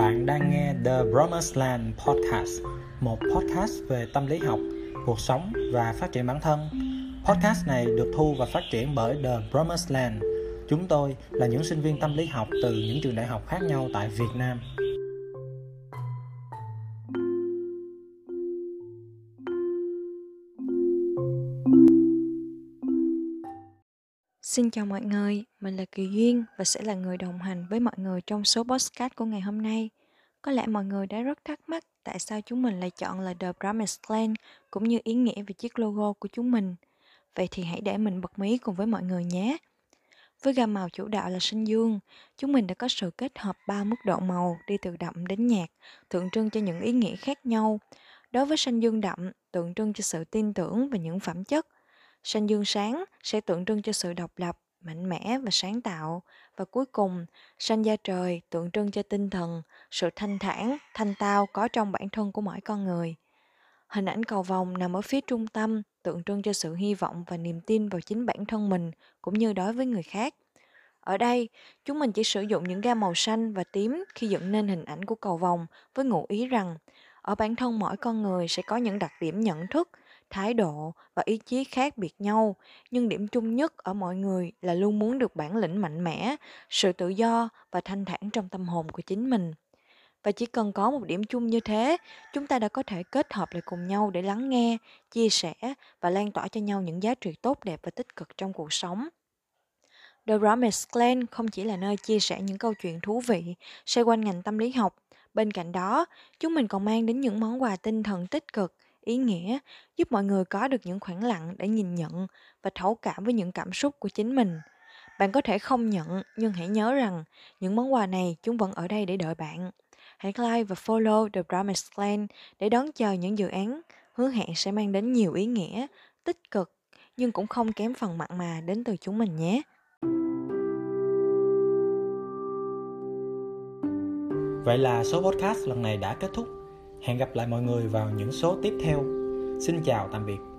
Bạn đang nghe The Promised Land Podcast, một podcast về tâm lý học, cuộc sống và phát triển bản thân. Podcast này được thu và phát triển bởi The Promised Land. Chúng tôi là những sinh viên tâm lý học từ những trường đại học khác nhau tại Việt Nam. Xin chào mọi người, mình là Kỳ Duyên và sẽ là người đồng hành với mọi người trong số podcast của ngày hôm nay. Có lẽ mọi người đã rất thắc mắc tại sao chúng mình lại chọn là The Promised Land cũng như ý nghĩa về chiếc logo của chúng mình. Vậy thì hãy để mình bật mí cùng với mọi người nhé. Với gam màu chủ đạo là xanh dương, chúng mình đã có sự kết hợp 3 mức độ màu đi từ đậm đến nhạt, tượng trưng cho những ý nghĩa khác nhau. Đối với xanh dương đậm, tượng trưng cho sự tin tưởng và những phẩm chất. Xanh dương sáng sẽ tượng trưng cho sự độc lập, mạnh mẽ và sáng tạo. Và cuối cùng, xanh da trời tượng trưng cho tinh thần, sự thanh thản, thanh tao có trong bản thân của mỗi con người. Hình ảnh cầu vồng nằm ở phía trung tâm, tượng trưng cho sự hy vọng và niềm tin vào chính bản thân mình, cũng như đối với người khác. Ở đây, chúng mình chỉ sử dụng những gam màu xanh và tím khi dựng nên hình ảnh của cầu vồng với ngụ ý rằng, ở bản thân mỗi con người sẽ có những đặc điểm nhận thức, thái độ và ý chí khác biệt nhau, nhưng điểm chung nhất ở mọi người là luôn muốn được bản lĩnh mạnh mẽ, sự tự do và thanh thản trong tâm hồn của chính mình. Và chỉ cần có một điểm chung như thế, chúng ta đã có thể kết hợp lại cùng nhau để lắng nghe, chia sẻ và lan tỏa cho nhau những giá trị tốt đẹp và tích cực trong cuộc sống. The Promised Land không chỉ là nơi chia sẻ những câu chuyện thú vị xoay quanh ngành tâm lý học. Bên cạnh đó, chúng mình còn mang đến những món quà tinh thần tích cực, ý nghĩa, giúp mọi người có được những khoảng lặng để nhìn nhận và thấu cảm với những cảm xúc của chính mình. Bạn có thể không nhận, nhưng hãy nhớ rằng những món quà này chúng vẫn ở đây để đợi bạn. Hãy like và follow The Promised Land để đón chờ những dự án hứa hẹn sẽ mang đến nhiều ý nghĩa, tích cực, nhưng cũng không kém phần mặn mà đến từ chúng mình nhé. Vậy là số podcast lần này đã kết thúc. Hẹn gặp lại mọi người vào những số tiếp theo. Xin chào, tạm biệt.